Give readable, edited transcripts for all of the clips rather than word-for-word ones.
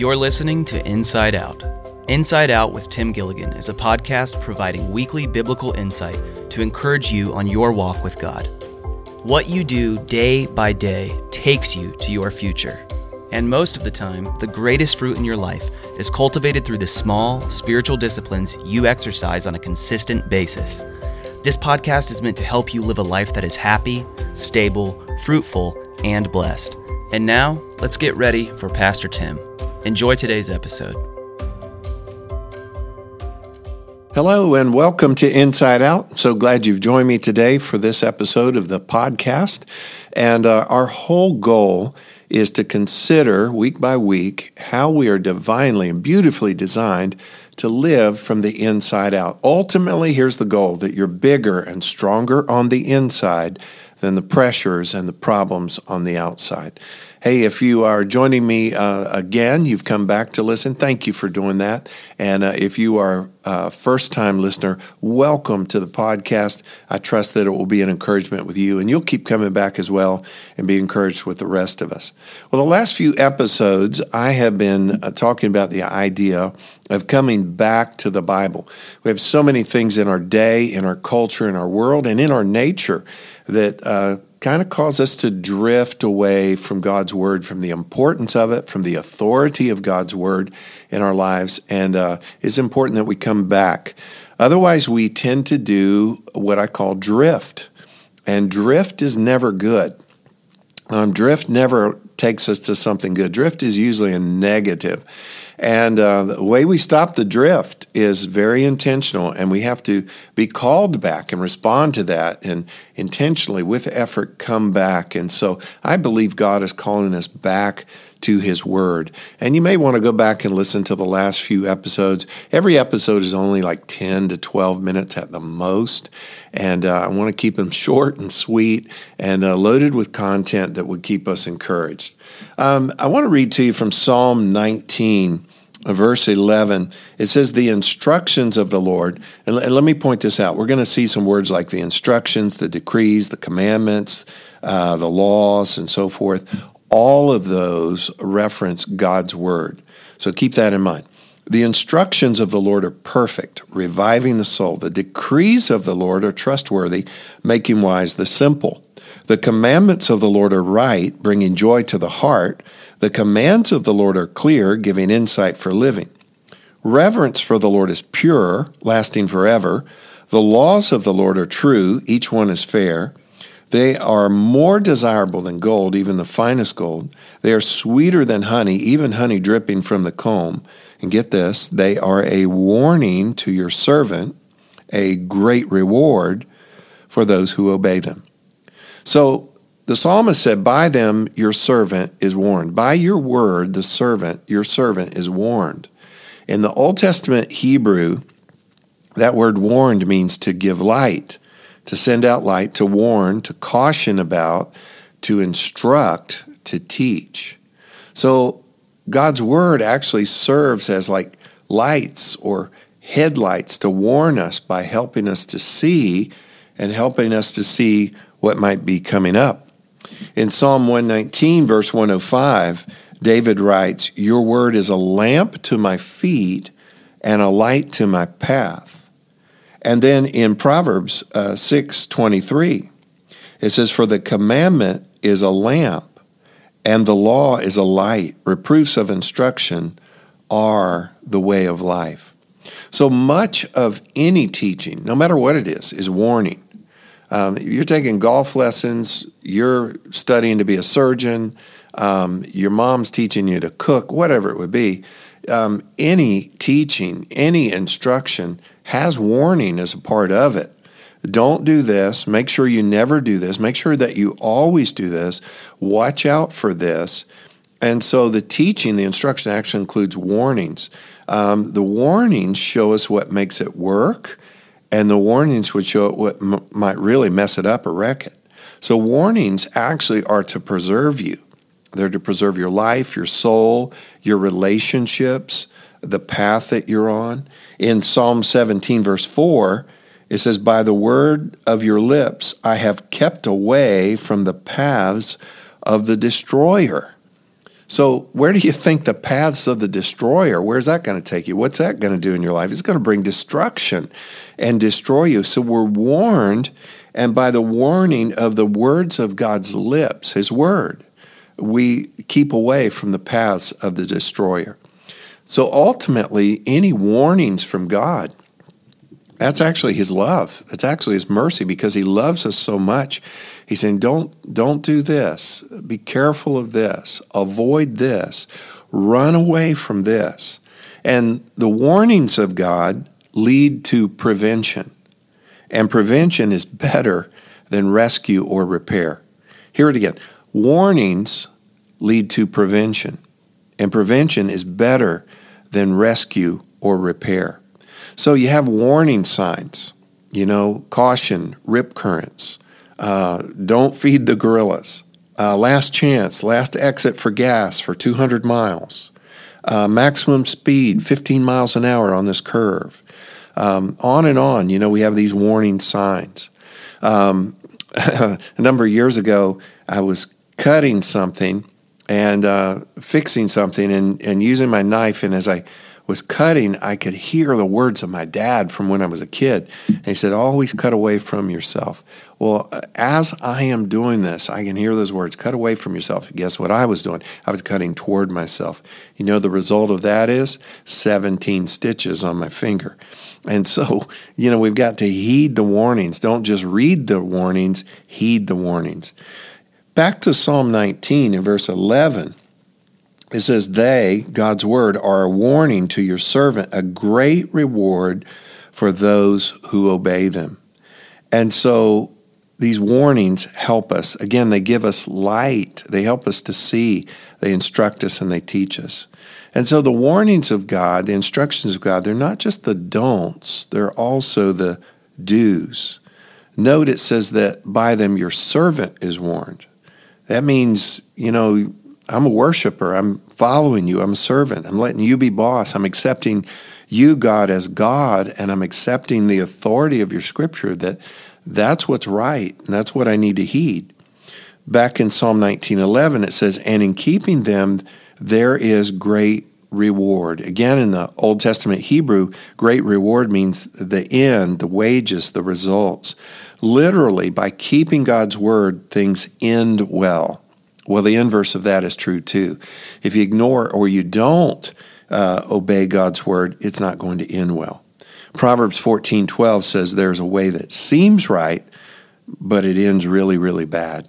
You're listening to Inside Out. Inside Out with Tim Gilligan is a podcast providing weekly biblical insight to encourage you on your walk with God. What you do day by day takes you to your future. And most of the time, the greatest fruit in your life is cultivated through the small, spiritual disciplines you exercise on a consistent basis. This podcast is meant to help you live a life that is happy, stable, fruitful, and blessed. And now, let's get ready for Pastor Tim. Enjoy today's episode. Hello and welcome to Inside Out. So glad you've joined me today for this episode of the podcast. And our whole goal is to consider week by week how we are divinely and beautifully designed to live from the inside out. Ultimately, here's the goal, that you're bigger and stronger on the inside than the pressures and the problems on the outside. Hey, if you are joining me again, you've come back to listen, thank you for doing that. And if you are a first-time listener, welcome to the podcast. I trust that it will be an encouragement with you, and you'll keep coming back as well and be encouraged with the rest of us. Well, the last few episodes, I have been talking about the idea of coming back to the Bible. We have so many things in our day, in our culture, in our world, and in our nature that kind of cause us to drift away from God's Word, from the importance of it, from the authority of God's Word in our lives, and it's important that we come back. Otherwise, we tend to do what I call drift, and drift is never good. Drift never takes us to something good. Drift is usually a negative. And the way we stop the drift is very intentional, and we have to be called back and respond to that and intentionally, with effort, come back. And so I believe God is calling us back to His Word. And you may want to go back and listen to the last few episodes. Every episode is only like 10 to 12 minutes at the most, and I want to keep them short and sweet and loaded with content that would keep us encouraged. I want to read to you from Psalm 19, verse 11. It says, the instructions of the Lord, and let me point this out. We're going to see some words like the instructions, the decrees, the commandments, the laws, and so forth. All of those reference God's Word. So keep that in mind. The instructions of the Lord are perfect, reviving the soul. The decrees of the Lord are trustworthy, making wise the simple. The commandments of the Lord are right, bringing joy to the heart. The commands of the Lord are clear, giving insight for living. Reverence for the Lord is pure, lasting forever. The laws of the Lord are true, each one is fair. They are more desirable than gold, even the finest gold. They are sweeter than honey, even honey dripping from the comb. And get this, they are a warning to your servant, a great reward for those who obey them. So the psalmist said, by them your servant is warned. By your word, your servant is warned. In the Old Testament Hebrew, that word warned means to give light, to send out light, to warn, to caution about, to instruct, to teach. So God's Word actually serves as like lights or headlights to warn us by helping us to see and helping us to see what might be coming up. In Psalm 119, verse 105, David writes, your word is a lamp to my feet and a light to my path. And then in Proverbs 6:23, it says, for the commandment is a lamp, and the law is a light. Reproofs of instruction are the way of life. So much of any teaching, no matter what it is warning. You're taking golf lessons, you're studying to be a surgeon, your mom's teaching you to cook, whatever it would be. Any teaching, any instruction has warning as a part of it. Don't do this. Make sure you never do this. Make sure that you always do this. Watch out for this. And so the teaching, the instruction actually includes warnings. The warnings show us what makes it work, and the warnings would show what might really mess it up or wreck it. So warnings actually are to preserve you. They're to preserve your life, your soul, your relationships, the path that you're on. In Psalm 17, verse 4, it says, by the word of your lips, I have kept away from the paths of the destroyer. So where do you think the paths of the destroyer, where's that going to take you? What's that going to do in your life? It's going to bring destruction and destroy you. So we're warned, and by the warning of the words of God's lips, his word, we keep away from the paths of the destroyer. So ultimately, any warnings from God, that's actually his love. That's actually his mercy, because he loves us so much. He's saying, don't do this. Be careful of this. Avoid this. Run away from this. And the warnings of God lead to prevention. And prevention is better than rescue or repair. Hear it again. Warnings lead to prevention, and prevention is better than rescue or repair. So you have warning signs, you know, caution, rip currents, don't feed the gorillas, last chance, last exit for gas for 200 miles, maximum speed, 15 miles an hour on this curve, on and on. You know, we have these warning signs. A number of years ago, I was cutting something and fixing something and using my knife. And as I was cutting, I could hear the words of my dad from when I was a kid. And he said, always cut away from yourself. Well, as I am doing this, I can hear those words, cut away from yourself. Guess what I was doing? I was cutting toward myself. You know, the result of that is 17 stitches on my finger. And so, you know, we've got to heed the warnings. Don't just read the warnings, heed the warnings. Back to Psalm 19 in verse 11, it says, they, God's word, are a warning to your servant, a great reward for those who obey them. And so these warnings help us. Again, they give us light. They help us to see. They instruct us and they teach us. And so the warnings of God, the instructions of God, they're not just the don'ts, they're also the do's. Note it says that by them your servant is warned. That means, you know, I'm a worshiper. I'm following you. I'm a servant. I'm letting you be boss. I'm accepting you, God, as God, and I'm accepting the authority of your scripture, that's what's right, and that's what I need to heed. Back in Psalm 19:11, it says, and in keeping them, there is great reward. Again, in the Old Testament Hebrew, great reward means the end, the wages, the results. Literally, by keeping God's word, things end well. Well, the inverse of that is true too. If you ignore or you don't obey God's word, it's not going to end well. Proverbs 14:12 says there's a way that seems right, but it ends really, really bad.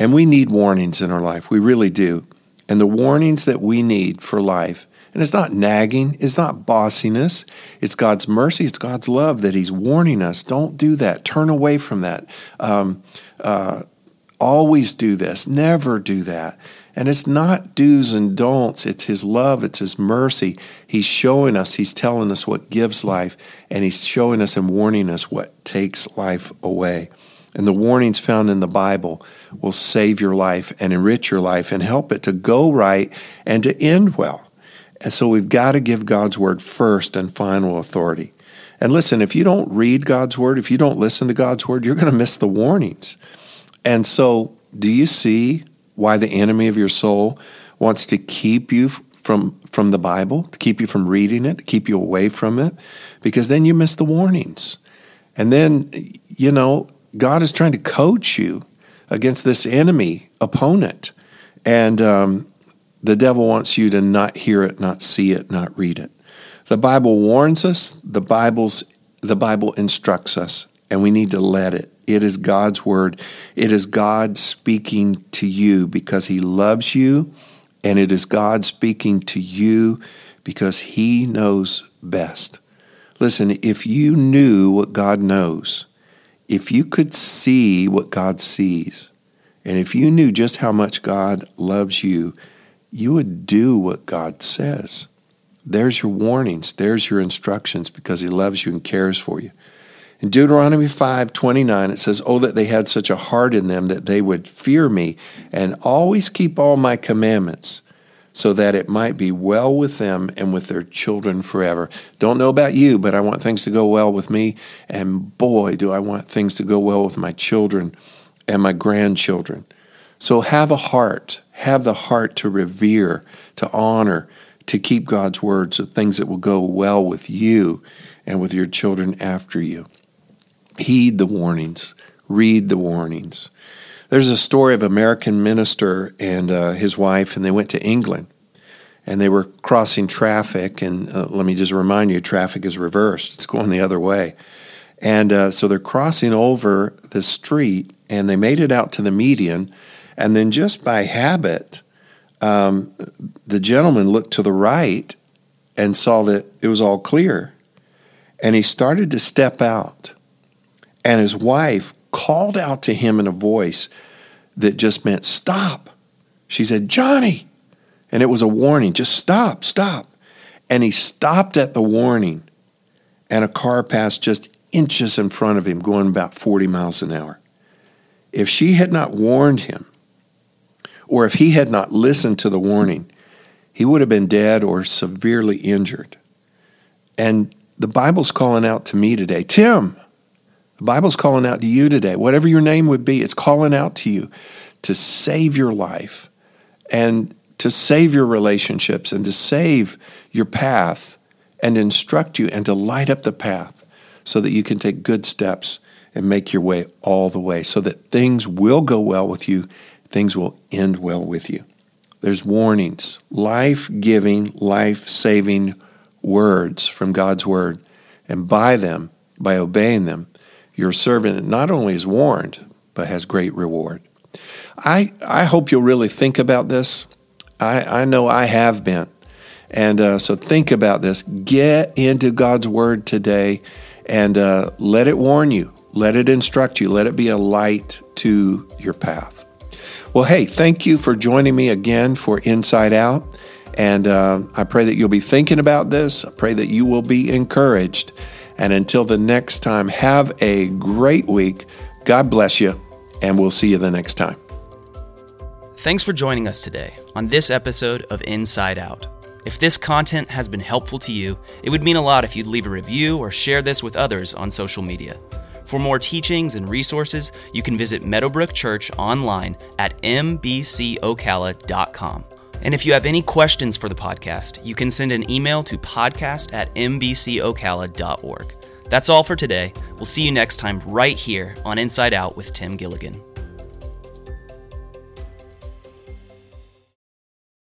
And we need warnings in our life. We really do. And the warnings that we need for life, and it's not nagging, it's not bossiness, it's God's mercy, it's God's love that he's warning us, don't do that, turn away from that, always do this, never do that. And it's not do's and don'ts, it's his love, it's his mercy. He's showing us, he's telling us what gives life, and he's showing us and warning us what takes life away. And the warnings found in the Bible will save your life and enrich your life and help it to go right and to end well. And so we've got to give God's word first and final authority. And listen, if you don't read God's word, if you don't listen to God's word, you're going to miss the warnings. And so do you see why the enemy of your soul wants to keep you from the Bible, to keep you from reading it, to keep you away from it? Because then you miss the warnings. And then, you know, God is trying to coach you against this enemy opponent. And the devil wants you to not hear it, not see it, not read it. The Bible warns us. The Bible instructs us, and we need to let it. It is God's word. It is God speaking to you because he loves you, and it is God speaking to you because he knows best. Listen, if you knew what God knows, if you could see what God sees, and if you knew just how much God loves you, you would do what God says. There's your warnings. There's your instructions, because he loves you and cares for you. In Deuteronomy 5:29, it says, oh, that they had such a heart in them that they would fear me and always keep all my commandments, so that it might be well with them and with their children forever. Don't know about you, but I want things to go well with me. And boy, do I want things to go well with my children and my grandchildren. So have the heart to revere, to honor, to keep God's words, the things that will go well with you and with your children after you. Heed the warnings. Read the warnings. There's a story of an American minister and his wife, and they went to England. And they were crossing traffic, and let me just remind you, traffic is reversed. It's going the other way. And so they're crossing over the street, and they made it out to the median. And then just by habit, the gentleman looked to the right and saw that it was all clear. And he started to step out. And his wife called out to him in a voice that just meant, "Stop." She said, "Johnny." And it was a warning, just stop, stop. And he stopped at the warning, and a car passed just inches in front of him, going about 40 miles an hour. If she had not warned him, or if he had not listened to the warning, he would have been dead or severely injured. And the Bible's calling out to me today. Tim, the Bible's calling out to you today. Whatever your name would be, it's calling out to you to save your life and to save your relationships and to save your path and instruct you and to light up the path so that you can take good steps and make your way all the way so that things will go well with you, things will end well with you. There's warnings, life-giving, life-saving words from God's Word. And by them, by obeying them, your servant not only is warned, but has great reward. I hope you'll really think about this. I know I have been. And so think about this. Get into God's Word today and let it warn you. Let it instruct you. Let it be a light to your path. Well, hey, thank you for joining me again for Inside Out. And I pray that you'll be thinking about this. I pray that you will be encouraged. And until the next time, have a great week. God bless you, and we'll see you the next time. Thanks for joining us today on this episode of Inside Out. If this content has been helpful to you, it would mean a lot if you'd leave a review or share this with others on social media. For more teachings and resources, you can visit Meadowbrook Church online at mbcocala.com. And if you have any questions for the podcast, you can send an email to podcast@mbcocala.org. That's all for today. We'll see you next time right here on Inside Out with Tim Gilligan.